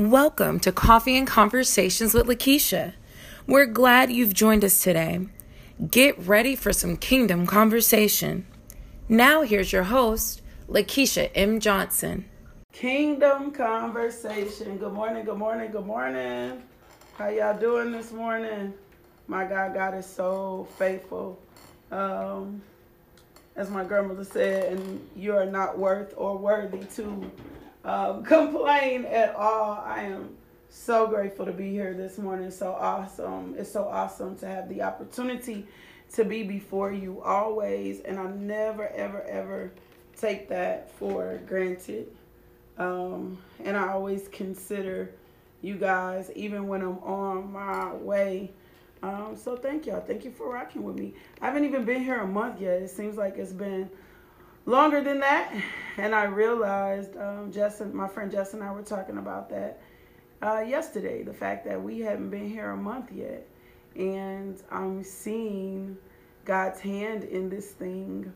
Welcome to Coffee and Conversations with Lakeisha. We're glad you've joined us today. Get ready for some kingdom conversation. Now here's your host, Lakeisha M. Johnson. Kingdom conversation. Good morning, good morning, good morning. How y'all doing this morning? My God, God is so faithful. As my grandmother said, and you are not worth or worthy to complain at all. I am so grateful to be here this morning. So awesome. It's so awesome to have the opportunity to be before you always. And I never, ever, ever take that for granted. And I always consider you guys, even when I'm on my way. So thank y'all. Thank you for rocking with me. I haven't even been here a month yet. It seems like it's been longer than that. And I realized, my friend Jess and I were talking about that yesterday, the fact that we haven't been here a month yet. And I'm seeing God's hand in this thing,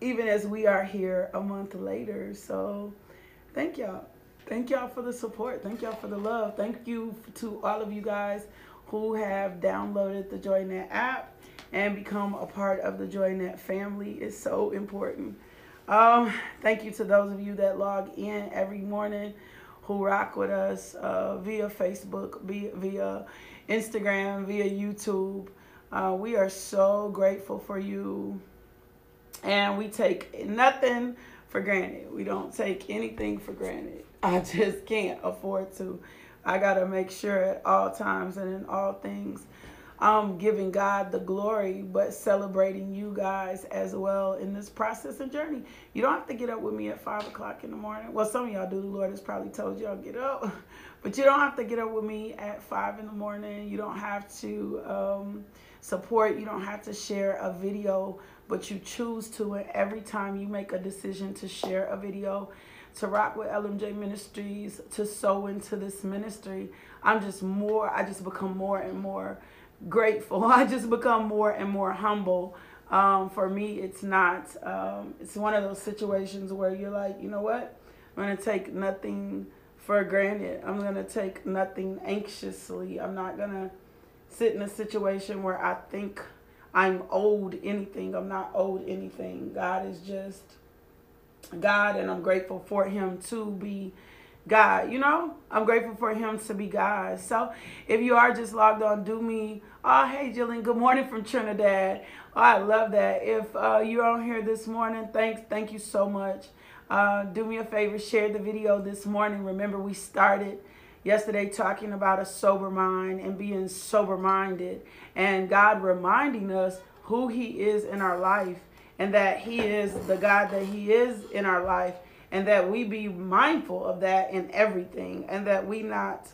even as we are here a month later. So thank y'all. Thank y'all for the support. Thank y'all for the love. Thank you to all of you guys who have downloaded the JoyNet app and become a part of the JoyNet family. Is so important. Thank you to those of you that log in every morning, who rock with us via Facebook, via Instagram, via YouTube. We are so grateful for you. And we take nothing for granted. We don't take anything for granted. I just can't afford to. I got to make sure at all times and in all things I'm giving God the glory, but celebrating you guys as well in this process and journey. You don't have to get up with me at 5 o'clock in the morning. Well, some of y'all do. The Lord has probably told y'all get up. But you don't have to get up with me at 5 in the morning. You don't have to support. You don't have to share a video, but you choose to. And every time you make a decision to share a video, to rock with LMJ Ministries, to sow into this ministry, I just become more and more grateful. I just become more and more humble. For me, it's not, it's one of those situations where you're like, you know what? I'm going to take nothing for granted. I'm going to take nothing anxiously. I'm not going to sit in a situation where I think I'm owed anything. I'm not owed anything. God is just God, and I'm grateful for him to be God. You know, I'm grateful for him to be God. So if you are just logged on, do me, oh, hey, Jillian, good morning from Trinidad. Oh, I love that. If you're on here this morning, thank you so much. Do me a favor, share the video this morning. Remember, we started yesterday talking about a sober mind and being sober-minded, and God reminding us who he is in our life, and that he is the God that he is in our life, and that we be mindful of that in everything, and that we not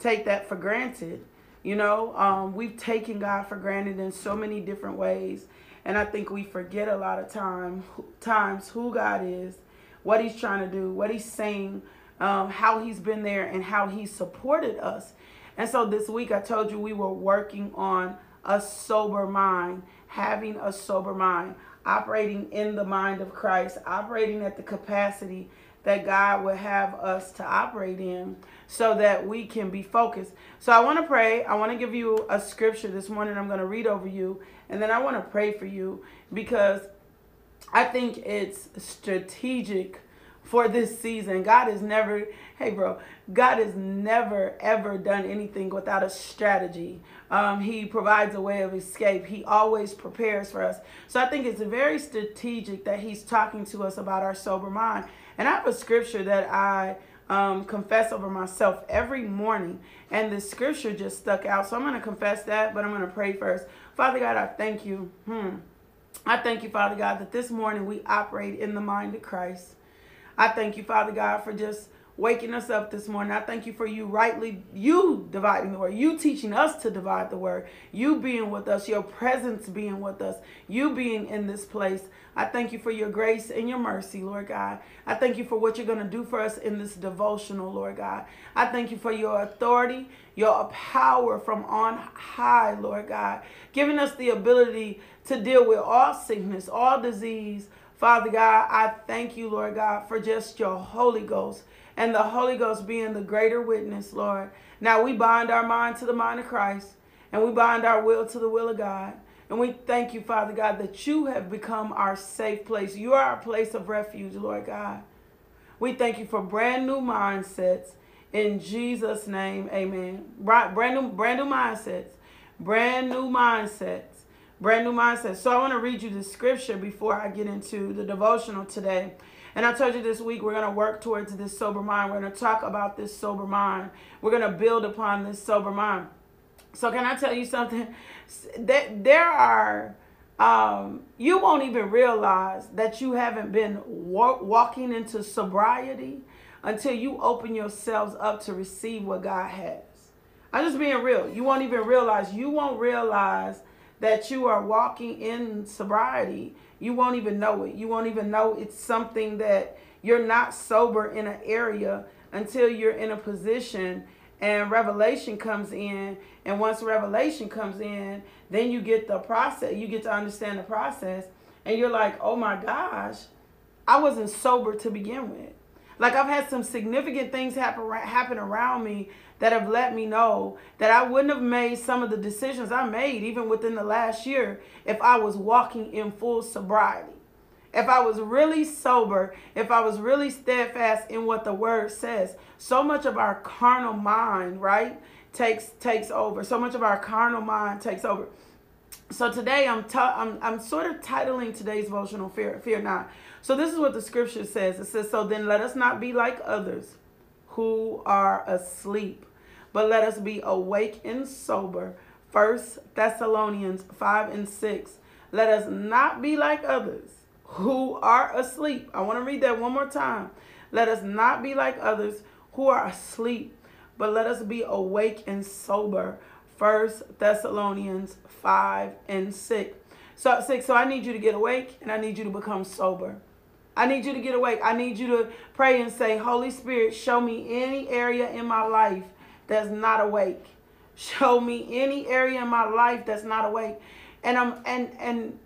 take that for granted. You know, we've taken God for granted in so many different ways, and I think we forget a lot of times who God is, what he's trying to do, what he's saying, how he's been there, and how he supported us. And so this week I told you we were working on a sober mind, having a sober mind, operating in the mind of Christ, operating at the capacity that God would have us to operate in, so that we can be focused. So I want to pray. I want to give you a scripture this morning. I'm going to read over you, and then I want to pray for you, because I think it's strategic for this season. God has never, ever done anything without a strategy. He provides a way of escape. He always prepares for us. So I think it's very strategic that he's talking to us about our sober mind. And I have a scripture that I confess over myself every morning, and this scripture just stuck out. So I'm going to confess that, but I'm going to pray first. Father God, I thank you. I thank you, Father God, that this morning we operate in the mind of Christ. I thank you, Father God, for just waking us up this morning. I thank you for you dividing the word, you teaching us to divide the word, you being with us, your presence being with us, you being in this place. I thank you for your grace and your mercy, Lord God. I thank you for what you're going to do for us in this devotional, Lord God. I thank you for your authority, your power from on high, Lord God, giving us the ability to deal with all sickness, all disease. Father God, I thank you, Lord God, for just your Holy Ghost and the Holy Ghost being the greater witness, Lord. Now we bind our mind to the mind of Christ, and we bind our will to the will of God. And we thank you, Father God, that you have become our safe place. You are our place of refuge, Lord God. We thank you for brand new mindsets. In Jesus' name, amen. Brand new mindsets. So I want to read you the scripture before I get into the devotional today. And I told you this week we're going to work towards this sober mind. We're going to talk about this sober mind. We're going to build upon this sober mind. So can I tell you something? There are, you won't even realize that you haven't been walking into sobriety until you open yourselves up to receive what God has. I'm just being real. You won't realize that you are walking in sobriety. You won't even know it. You won't even know it's something that you're not sober in an area until you're in a position and revelation comes in. And once revelation comes in, then you get the process. You get to understand the process. And you're like, oh my gosh, I wasn't sober to begin with. Like, I've had some significant things happen around me that have let me know that I wouldn't have made some of the decisions I made even within the last year if I was walking in full sobriety. If I was really sober, if I was really steadfast in what the word says. So much of our carnal mind, right, takes over. So much of our carnal mind takes over. So today I'm sort of titling today's devotional Fear Not. So this is what the scripture says. It says, so then let us not be like others who are asleep, but let us be awake and sober. 1 Thessalonians 5:6. Let us not be like others who are asleep. I want to read that one more time. Let us not be like others who are asleep, but let us be awake and sober. 1 Thessalonians 5:6. So I need you to get awake and I need you to become sober. I need you to get awake. I need you to pray and say, Holy Spirit, show me any area in my life that's not awake. Show me any area in my life that's not awake. And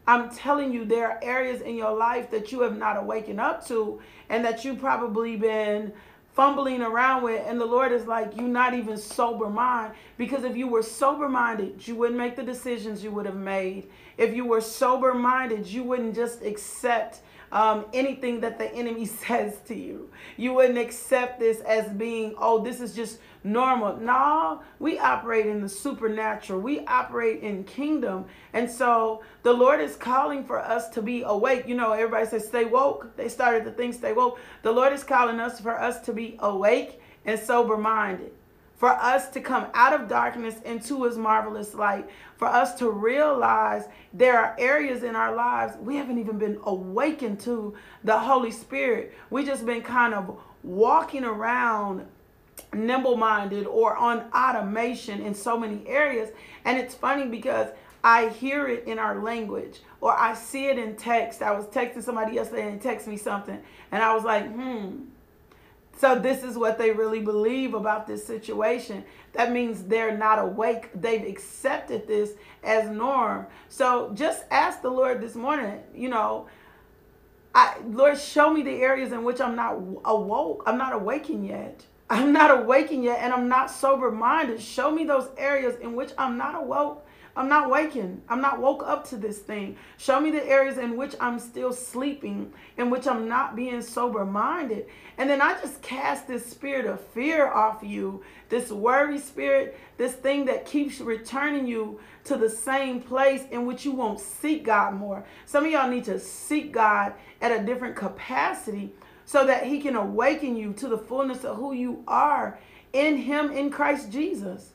I'm telling you, there are areas in your life that you have not awakened up to and that you've probably been fumbling around with, and the Lord is like, you're not even sober mind, because if you were sober minded, you wouldn't make the decisions you would have made. If you were sober minded, you wouldn't just accept anything that the enemy says to you. You wouldn't accept this as being, oh, this is just normal. No, we operate in the supernatural. We operate in kingdom. And so the Lord is calling for us to be awake. You know, everybody says stay woke. They started the thing, stay woke. The Lord is calling us for us to be awake and sober minded, for us to come out of darkness into his marvelous light, for us to realize there are areas in our lives we haven't even been awakened to the Holy Spirit. We've just been kind of walking around nimble-minded or on automation in so many areas. And it's funny because I hear it in our language or I see it in text. I was texting somebody yesterday and text me something and I was like, so this is what they really believe about this situation. That means they're not awake. They've accepted this as norm. So just ask the Lord this morning, you know, Lord, show me the areas in which I'm not awoke. I'm not awakened yet. I'm not awakened yet, and I'm not sober-minded. Show me those areas in which I'm not awoke. I'm not waking. I'm not woke up to this thing. Show me the areas in which I'm still sleeping, in which I'm not being sober-minded. And then I just cast this spirit of fear off you, this worry spirit, this thing that keeps returning you to the same place in which you won't seek God more. Some of y'all need to seek God at a different capacity so that he can awaken you to the fullness of who you are in him, in Christ Jesus.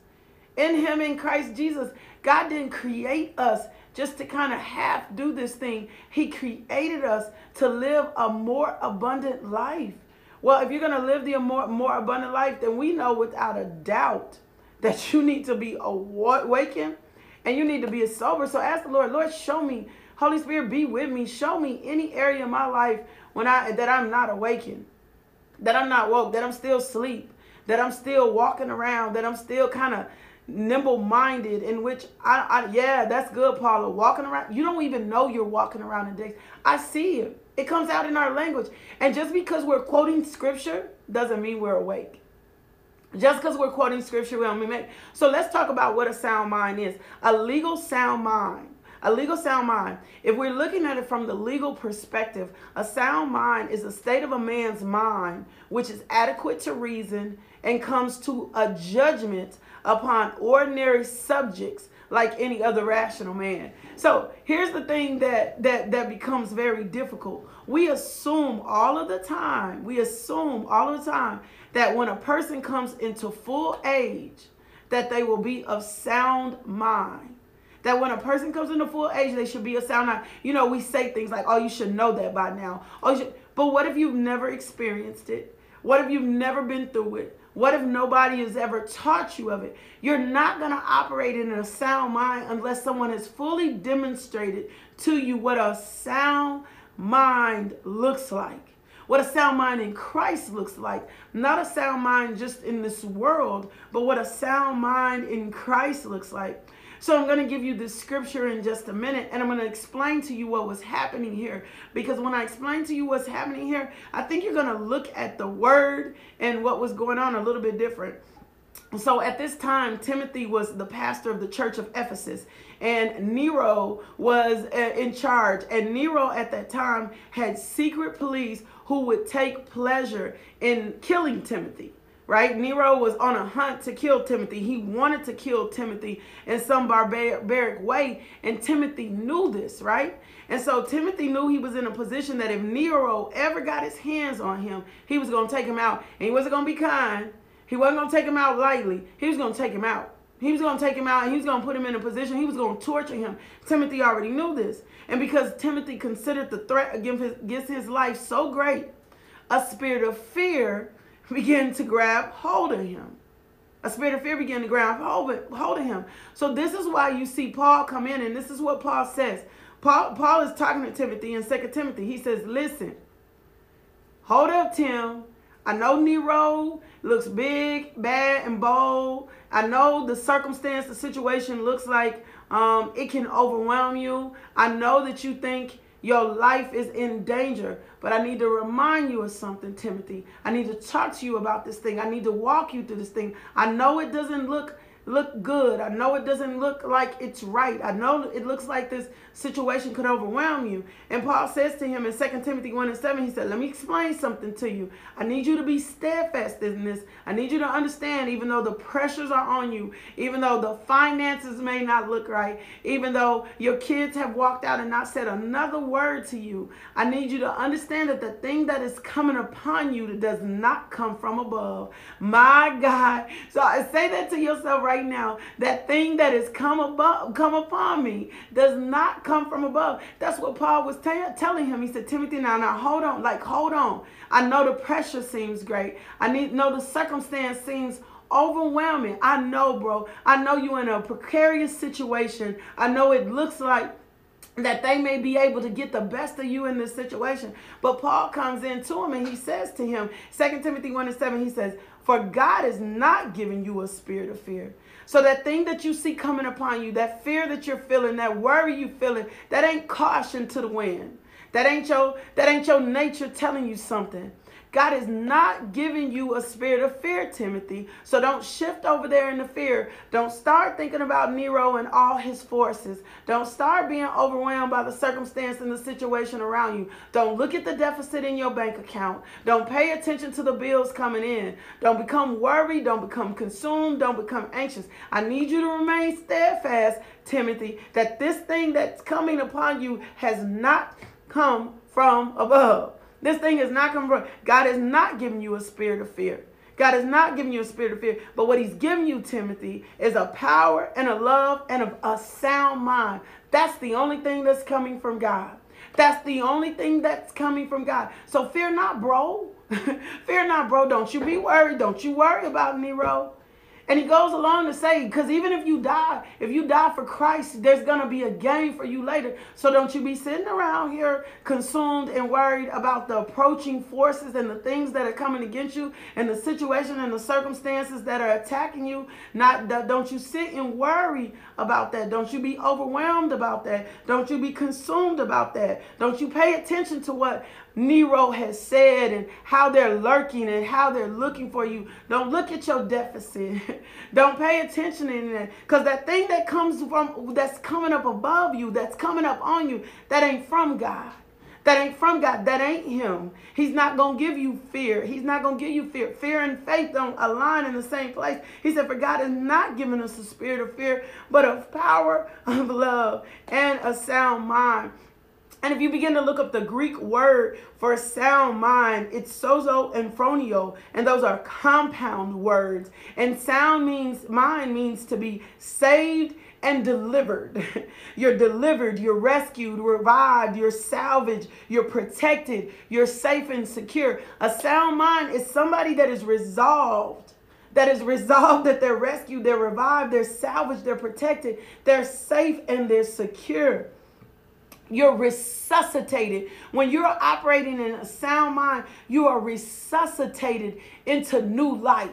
In him, in Christ Jesus. God didn't create us just to kind of half do this thing. He created us to live a more abundant life. Well, if you're going to live the more abundant life, then we know without a doubt that you need to be awakened and you need to be sober. So ask the Lord, Lord, show me. Holy Spirit, be with me. Show me any area in my life when that I'm not awakened, that I'm not woke, that I'm still asleep, that I'm still walking around, that I'm still kind of nimble-minded, in which yeah, that's good, Paula. Walking around, you don't even know you're walking around in days. I see it. It comes out in our language. And just because we're quoting scripture doesn't mean we're awake. Just because we're quoting scripture, we don't mean it. So let's talk about what a sound mind is. A legal sound mind. A legal sound mind. If we're looking at it from the legal perspective, a sound mind is a state of a man's mind which is adequate to reason and comes to a judgment upon ordinary subjects like any other rational man. So here's the thing that becomes very difficult. We assume all of the time, that when a person comes into full age, that they will be of sound mind. That when a person comes into full age, they should be a sound mind. You know, we say things like, oh, you should know that by now. Oh, but what if you've never experienced it? What if you've never been through it? What if nobody has ever taught you of it? You're not going to operate in a sound mind unless someone has fully demonstrated to you what a sound mind looks like. What a sound mind in Christ looks like. Not a sound mind just in this world, but what a sound mind in Christ looks like. So I'm going to give you this scripture in just a minute, and I'm going to explain to you what was happening here. Because when I explain to you what's happening here, I think you're going to look at the word and what was going on a little bit different. So at this time, Timothy was the pastor of the church of Ephesus, and Nero was in charge. And Nero at that time had secret police who would take pleasure in killing Timothy. Right? Nero was on a hunt to kill Timothy. He wanted to kill Timothy in some barbaric way. And Timothy knew this, right? And so Timothy knew he was in a position that if Nero ever got his hands on him, he was going to take him out. And he wasn't going to be kind. He wasn't going to take him out lightly. He was going to take him out. He was going to take him out, and he was going to put him in a position. He was going to torture him. Timothy already knew this. And because Timothy considered the threat against his life so great, a spirit of fear began to grab hold of him. A spirit of fear began to grab hold of him. So this is why you see Paul come in, and this is what Paul says. Paul is talking to Timothy in 2 Timothy. He says, listen, hold up, Tim. I know Nero looks big, bad, and bold. I know the circumstance, the situation looks like it can overwhelm you. I know that you think your life is in danger, but I need to remind you of something, Timothy. I need to talk to you about this thing. I need to walk you through this thing. I know it doesn't look good. I know it doesn't look like it's right. I know it looks like this situation could overwhelm you. And Paul says to him in 2 Timothy 1:7, he said, let me explain something to you. I need you to be steadfast in this. I need you to understand, even though the pressures are on you, even though the finances may not look right, even though your kids have walked out and not said another word to you, I need you to understand that the thing that is coming upon you does not come from above. My God. So I say that to yourself right now. That thing that has come upon me does not come from above. That's what Paul was telling him. He said, Timothy, now hold on. Like, hold on. I know the pressure seems great. I know the circumstance seems overwhelming. I know, bro. I know you're in a precarious situation. I know it looks like that they may be able to get the best of you in this situation. But Paul comes in to him and he says to him, 2 Timothy 1:7, he says, for God is not giving you a spirit of fear. So that thing that you see coming upon you, that fear that you're feeling, that worry you're feeling, that ain't caution to the wind. That ain't your nature telling you something. God is not giving you a spirit of fear, Timothy. So don't shift over there into fear. Don't start thinking about Nero and all his forces. Don't start being overwhelmed by the circumstance and the situation around you. Don't look at the deficit in your bank account. Don't pay attention to the bills coming in. Don't become worried. Don't become consumed. Don't become anxious. I need you to remain steadfast, Timothy, that this thing that's coming upon you has not come from above. This thing is not coming from, God is not giving you a spirit of fear. God is not giving you a spirit of fear. But what he's giving you, Timothy, is a power and a love and a sound mind. That's the only thing that's coming from God. That's the only thing that's coming from God. So fear not, bro. Fear not, bro. Don't you be worried. Don't you worry about Nero. And he goes along to say, because even if you die for Christ, there's going to be a gain for you later. So don't you be sitting around here consumed and worried about the approaching forces and the things that are coming against you and the situation and the circumstances that are attacking you. Don't you sit and worry about that. Don't you be overwhelmed about that. Don't you be consumed about that. Don't you pay attention to what Nero has said and how they're lurking and how they're looking for you. Don't look at your deficit. Don't pay attention in that, because that thing that comes from, that's coming up above you, that's coming up on you, that ain't from God. That ain't from God. That ain't him. He's not going to give you fear. He's not going to give you fear. Fear and faith don't align in the same place. He said, for God has not given us a spirit of fear, but of power, of love, and a sound mind. And if you begin to look up the Greek word for sound mind, it's sozo and phronio, and those are compound words. And sound means, mind means to be saved and delivered. You're delivered, you're rescued, revived, you're salvaged, you're protected, you're safe and secure. A sound mind is somebody that is resolved. That is resolved that they're rescued, they're revived, they're salvaged, they're protected, they're safe, and they're secure. You're resuscitated. When you're operating in a sound mind, you are resuscitated into new life.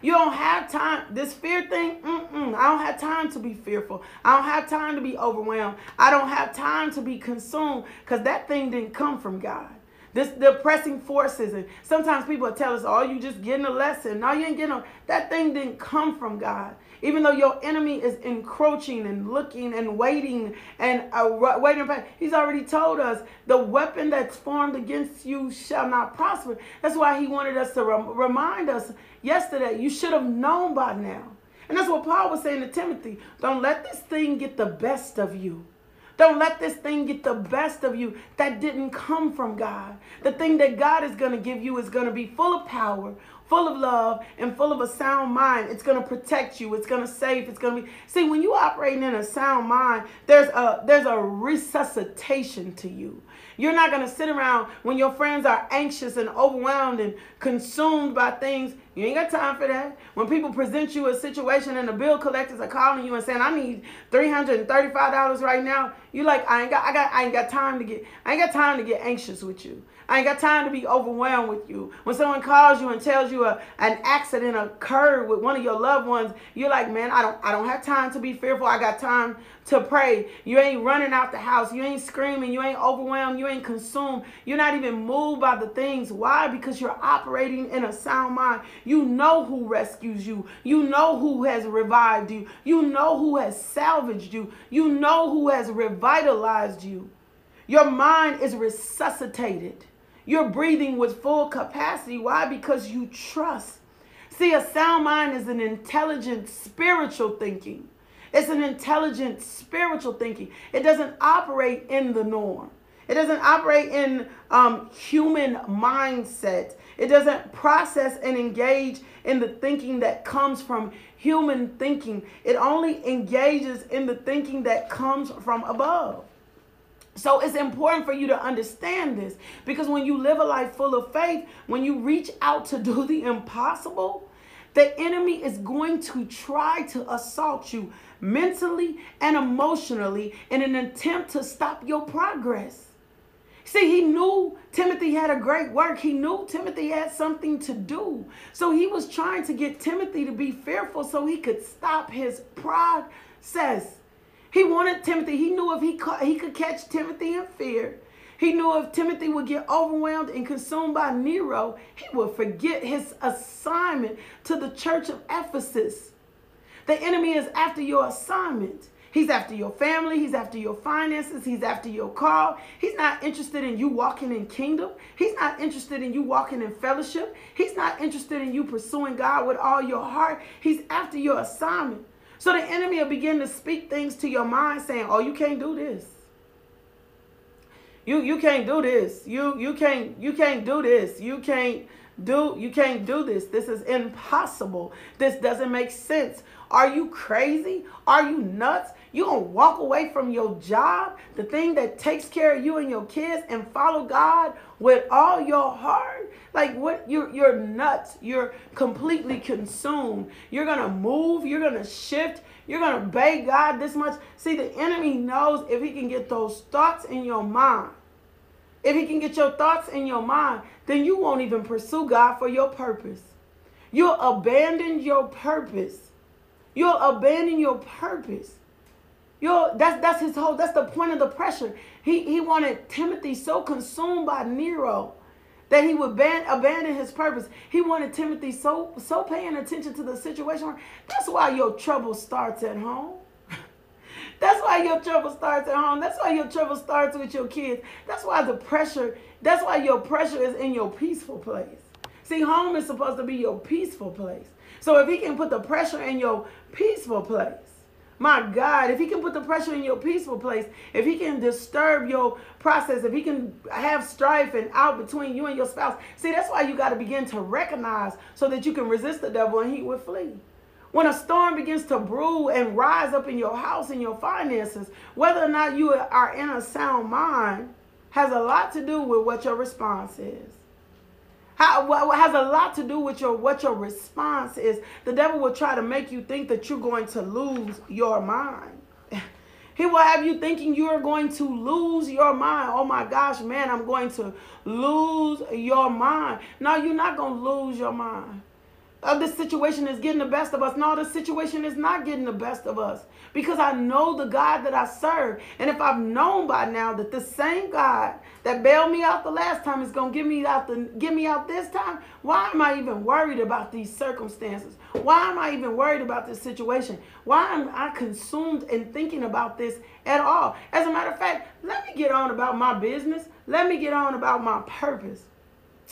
You don't have time. This fear thing, I don't have time to be fearful. I don't have time to be overwhelmed. I don't have time to be consumed, because that thing didn't come from God. The oppressing forces, and sometimes people tell us, oh, you just getting a lesson. No, you ain't getting a, that thing didn't come from God. Even though your enemy is encroaching and looking and waiting and waiting, he's already told us the weapon that's formed against you shall not prosper. That's why he wanted us to remind us yesterday, you should have known by now. And that's what Paul was saying to Timothy. Don't let this thing get the best of you. Don't let this thing get the best of you. That didn't come from God. The thing that God is going to give you is going to be full of power, full of love, and full of a sound mind. It's going to protect you. It's going to save. It's going to be... See, when you operating in a sound mind, there's a resuscitation to you. You're not going to sit around when your friends are anxious and overwhelmed and consumed by things. You ain't got time for that. When people present you a situation and the bill collectors are calling you and saying, I need $335 right now, you're like, I ain't got time to get anxious with you. I ain't got time to be overwhelmed with you. When someone calls you and tells you an accident occurred with one of your loved ones, you're like, man, I don't have time to be fearful. I got time to pray. You ain't running out the house. You ain't screaming. You ain't overwhelmed. You ain't consumed. You're not even moved by the things. Why? Because you're operating in a sound mind. You know who rescues you. You know who has revived you. You know who has salvaged you. You know who has revitalized you. Your mind is resuscitated. You're breathing with full capacity. Why? Because you trust. See, a sound mind is an intelligent spiritual thinking. It's an intelligent spiritual thinking. It doesn't operate in the norm. It doesn't operate in human mindset. It doesn't process and engage in the thinking that comes from human thinking. It only engages in the thinking that comes from above. So it's important for you to understand this, because when you live a life full of faith, when you reach out to do the impossible, the enemy is going to try to assault you mentally and emotionally in an attempt to stop your progress. See, he knew Timothy had a great work. He knew Timothy had something to do. So he was trying to get Timothy to be fearful so he could stop his process. He wanted Timothy. He knew if he could catch Timothy in fear, he knew if Timothy would get overwhelmed and consumed by Nero, he would forget his assignment to the church of Ephesus. The enemy is after your assignment. He's after your family. He's after your finances. He's after your call. He's not interested in you walking in kingdom. He's not interested in you walking in fellowship. He's not interested in you pursuing God with all your heart. He's after your assignment. So the enemy will begin to speak things to your mind saying, oh, you can't do this. You can't do this. You can't do this. You can't You can't do this. This is impossible. This doesn't make sense. Are you crazy? Are you nuts? You gonna walk away from your job, the thing that takes care of you and your kids, and follow God with all your heart? Like, what? You're nuts. You're completely consumed. You're gonna move. You're gonna shift. You're gonna obey God this much. See, the enemy knows if he can get those thoughts in your mind. If he can get your thoughts in your mind, then you won't even pursue God for your purpose. You'll abandon your purpose. You'll abandon your purpose. That's his whole, that's the point of the pressure. He wanted Timothy so consumed by Nero that he would abandon his purpose. He wanted Timothy so paying attention to the situation. That's why your trouble starts at home. That's why your trouble starts at home. That's why your trouble starts with your kids. That's why your pressure is in your peaceful place. See, home is supposed to be your peaceful place. So if he can put the pressure in your peaceful place, my God, if he can put the pressure in your peaceful place, if he can disturb your process, if he can have strife and out between you and your spouse, see, that's why you got to begin to recognize so that you can resist the devil and he will flee. When a storm begins to brew and rise up in your house and your finances, whether or not you are in a sound mind has a lot to do with what your response is. Has a lot to do with what your response is. The devil will try to make you think that you're going to lose your mind. He will have you thinking you are going to lose your mind. Oh my gosh, man, I'm going to lose your mind. No, you're not going to lose your mind. This situation is getting the best of us. No, this situation is not getting the best of us, because I know the God that I serve. And if I've known by now that the same God that bailed me out the last time is going to get me out this time, why am I even worried about these circumstances? Why am I even worried about this situation? Why am I consumed in thinking about this at all? As a matter of fact, let me get on about my business. Let me get on about my purpose.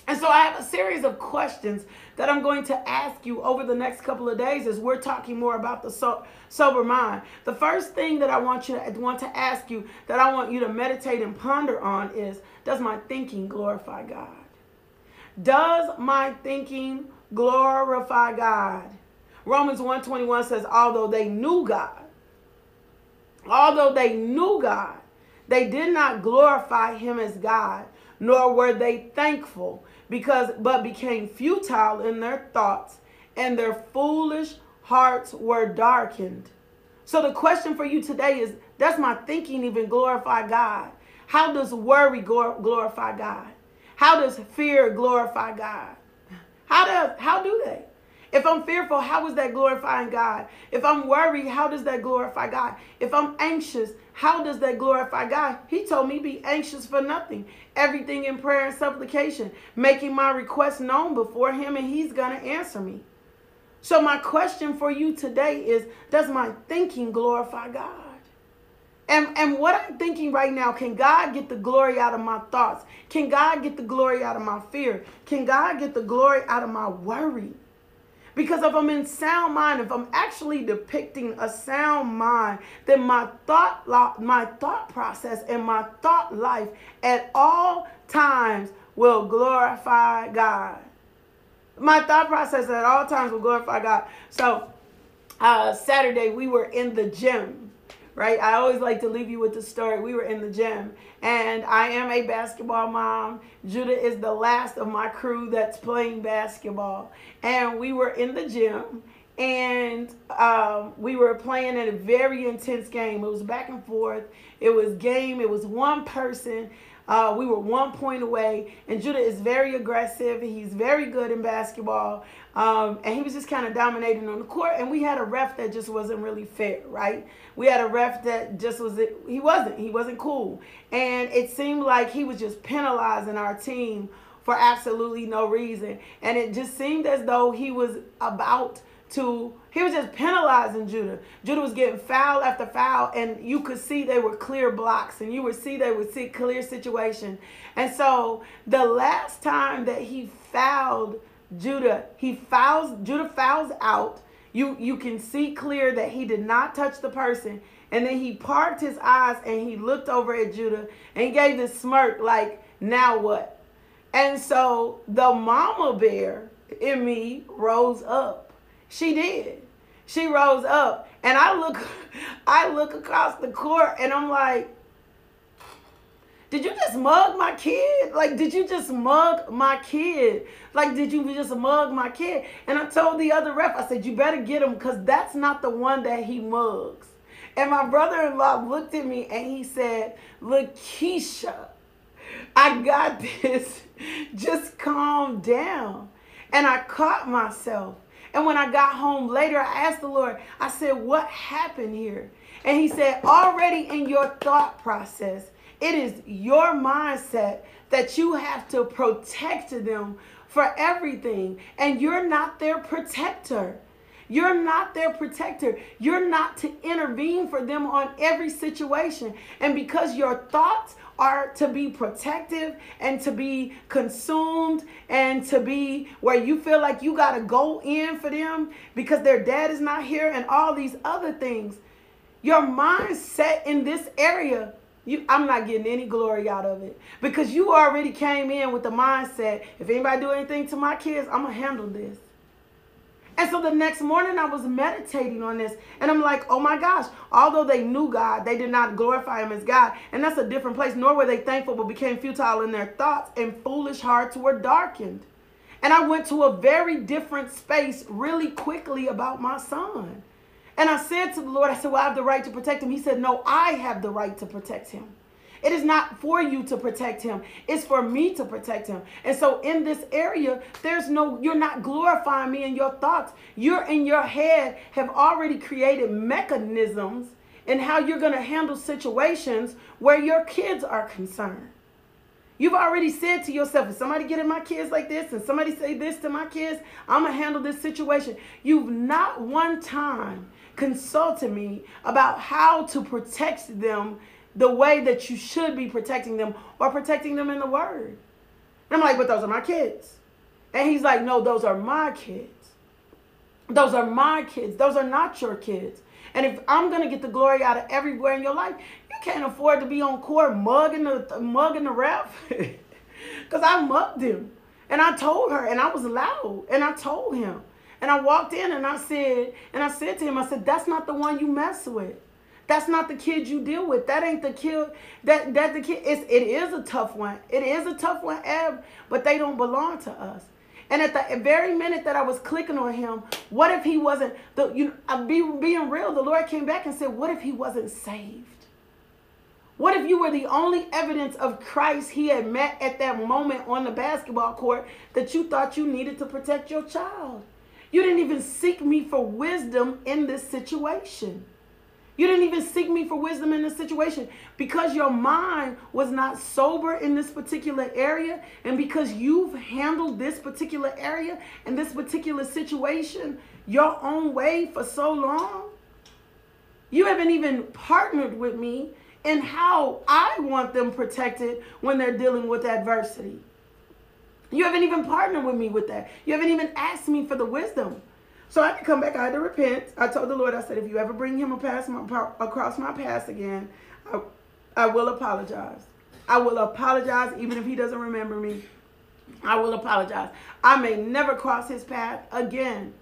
And so I have a series of questions that I'm going to ask you over the next couple of days as we're talking more about the sober mind. The first thing that I want to ask you, that I want you to meditate and ponder on, is, does my thinking glorify God? Does my thinking glorify God? Romans 1:21 says, although they knew God, they did not glorify him as God, nor were they thankful, but became futile in their thoughts, and their foolish hearts were darkened. So the question for you today is, does my thinking even glorify God? How does worry glorify God? How does fear glorify God? How do they? If I'm fearful, how is that glorifying God? If I'm worried, how does that glorify God? If I'm anxious, how does that glorify God? He told me, be anxious for nothing. Everything in prayer and supplication, making my request known before him, and he's going to answer me. So my question for you today is, does my thinking glorify God? And what I'm thinking right now, can God get the glory out of my thoughts? Can God get the glory out of my fear? Can God get the glory out of my worry? Because if I'm in sound mind, if I'm actually depicting a sound mind, then my thought process and my thought life at all times will glorify God. My thought process at all times will glorify God. So Saturday we were in the gym, right? I always like to leave you with the story. We were in the gym, and I am a basketball mom. Judah is the last of my crew that's playing basketball. And we were in the gym, and we were playing in a very intense game. It was back and forth. It was game. It was one person. We were 1 point away, and Judah is very aggressive. He's very good in basketball, and he was just kind of dominating on the court, and we had a ref that just wasn't really fair, right? We had a ref that just wasn't cool, and it seemed like he was just penalizing our team for absolutely no reason, and it just seemed as though he was just penalizing Judah. Judah was getting foul after foul, and you could see they were clear blocks, and you would see they would see clear situation. And so the last time that he fouled Judah, Judah fouls out. You can see clear that he did not touch the person. And then he parked his eyes and he looked over at Judah and gave this smirk like, now what? And so the mama bear in me rose up. She did. She rose up. And I look across the court and I'm like, did you just mug my kid? Like, did you just mug my kid? Like, did you just mug my kid? And I told the other ref, I said, you better get him because that's not the one that he mugs. And my brother-in-law looked at me and he said, Lakeisha, I got this. Just calm down. And I caught myself. And when I got home later, I asked the Lord, I said, what happened here? And he said, already in your thought process, it is your mindset that you have to protect them for everything. And you're not their protector. You're not their protector. You're not to intervene for them on every situation. And because your thoughts are to be protective and to be consumed and to be where you feel like you got to go in for them because their dad is not here and all these other things, your mindset in this area, I'm not getting any glory out of it because you already came in with the mindset, if anybody do anything to my kids, I'm going to handle this. And so the next morning I was meditating on this and I'm like, oh my gosh, although they knew God, they did not glorify him as God. And that's a different place, nor were they thankful, but became futile in their thoughts and foolish hearts were darkened. And I went to a very different space really quickly about my son. And I said to the Lord, I said, well, I have the right to protect him. He said, no, I have the right to protect him. It is not for you to protect him. It's for me to protect him. And so in this area, you're not glorifying me in your thoughts. You're in your head have already created mechanisms in how you're going to handle situations where your kids are concerned. You've already said to yourself, if somebody get in my kids like this and somebody say this to my kids, I'm going to handle this situation. You've not one time consulted me about how to protect them the way that you should be protecting them or protecting them in the word. And I'm like, but those are my kids. And he's like, no, those are my kids. Those are my kids. Those are not your kids. And if I'm going to get the glory out of everywhere in your life, you can't afford to be on court mugging the ref. Because I mugged him. And I told her, and I was loud, and I told him. And I walked in and I said to him, I said, that's not the one you mess with. That's not the kid you deal with. That ain't the kid. That the kid. It is a tough one. It is a tough one, Ab, but they don't belong to us. And at the very minute that I was clicking on him, what if he wasn't? Being real, the Lord came back and said, what if he wasn't saved? What if you were the only evidence of Christ he had met at that moment on the basketball court that you thought you needed to protect your child? You didn't even seek me for wisdom in this situation. You didn't even seek me for wisdom in this situation because your mind was not sober in this particular area and because you've handled this particular area and this particular situation your own way for so long. You haven't even partnered with me in how I want them protected when they're dealing with adversity. You haven't even partnered with me with that. You haven't even asked me for the wisdom. So I had to come back. I had to repent. I told the Lord, I said, if you ever bring him across my path again, I will apologize. I will apologize even if he doesn't remember me. I will apologize. I may never cross his path again.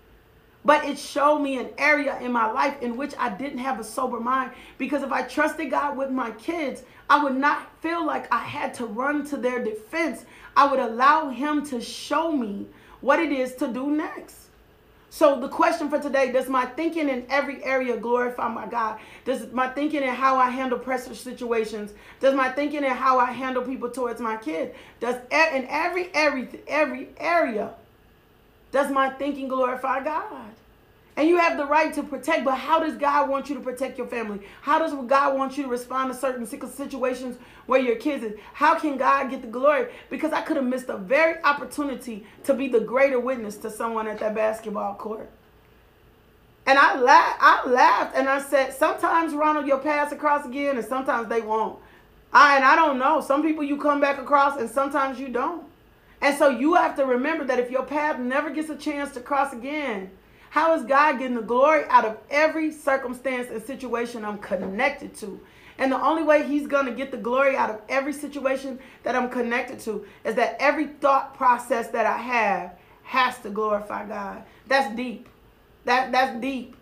But it showed me an area in my life in which I didn't have a sober mind. Because if I trusted God with my kids, I would not feel like I had to run to their defense. I would allow him to show me what it is to do next. So the question for today, does my thinking in every area glorify my God? Does my thinking in how I handle pressure situations? Does my thinking in how I handle people towards my kids? Does in every area, does my thinking glorify God? And you have the right to protect, but how does God want you to protect your family? How does God want you to respond to certain situations where your kids is? How can God get the glory? Because I could have missed a very opportunity to be the greater witness to someone at that basketball court. And I laughed and I said, sometimes, Ronald, you'll pass across again and sometimes they won't. And I don't know. Some people you come back across and sometimes you don't. And so you have to remember that if your path never gets a chance to cross again, how is God getting the glory out of every circumstance and situation I'm connected to? And the only way he's going to get the glory out of every situation that I'm connected to is that every thought process that I have has to glorify God. That's deep. That's deep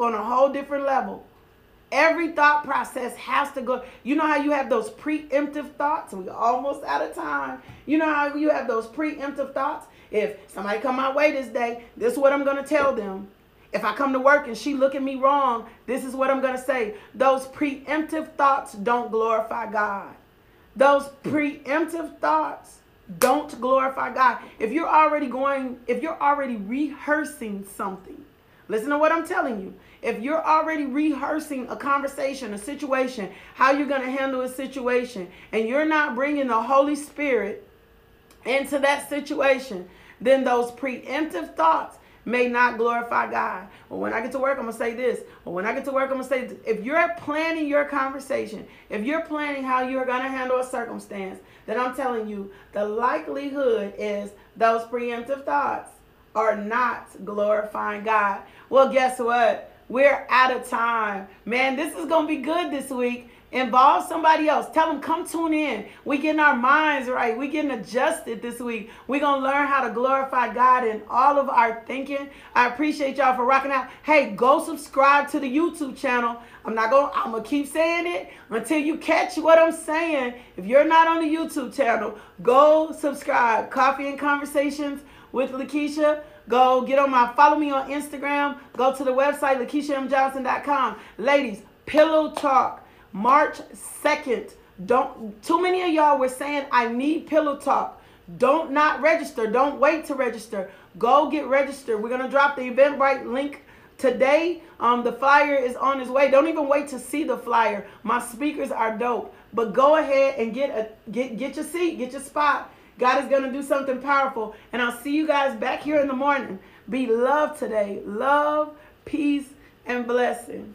on a whole different level. Every thought process has to go. You know how you have those preemptive thoughts? We're almost out of time. You know how you have those preemptive thoughts? If somebody come my way this day, this is what I'm going to tell them. If I come to work and she look at me wrong, this is what I'm going to say. Those preemptive thoughts don't glorify God. Those preemptive thoughts don't glorify God. If you're already going, if you're already rehearsing something, listen to what I'm telling you. If you're already rehearsing a conversation, a situation, how you're going to handle a situation, and you're not bringing the Holy Spirit into that situation, then those preemptive thoughts may not glorify God. Well, when I get to work, I'm going to say this. Or when I get to work, I'm going to say this. If you're planning your conversation, if you're planning how you're going to handle a circumstance, then I'm telling you, the likelihood is those preemptive thoughts are not glorifying God. Well, guess what? We're out of time. Man, this is going to be good this week. Involve somebody else. Tell them, come tune in. We're getting our minds right. We're getting adjusted this week. We're going to learn how to glorify God in all of our thinking. I appreciate y'all for rocking out. Hey, go subscribe to the YouTube channel. I'm going to keep saying it until you catch what I'm saying. If you're not on the YouTube channel, go subscribe. Coffee and Conversations with Lakeisha. Go get on my, follow me on Instagram. Go to the website, LakeishaMJohnson.com. Ladies, Pillow Talk. March 2nd. Don't, too many of y'all were saying, I need Pillow Talk. Don't not register. Don't wait to register. Go get registered. We're going to drop the Eventbrite link today. The flyer is on its way. Don't even wait to see the flyer. My speakers are dope. But go ahead and get your seat, get your spot. God is going to do something powerful. And I'll see you guys back here in the morning. Be loved today. Love, peace, and blessings.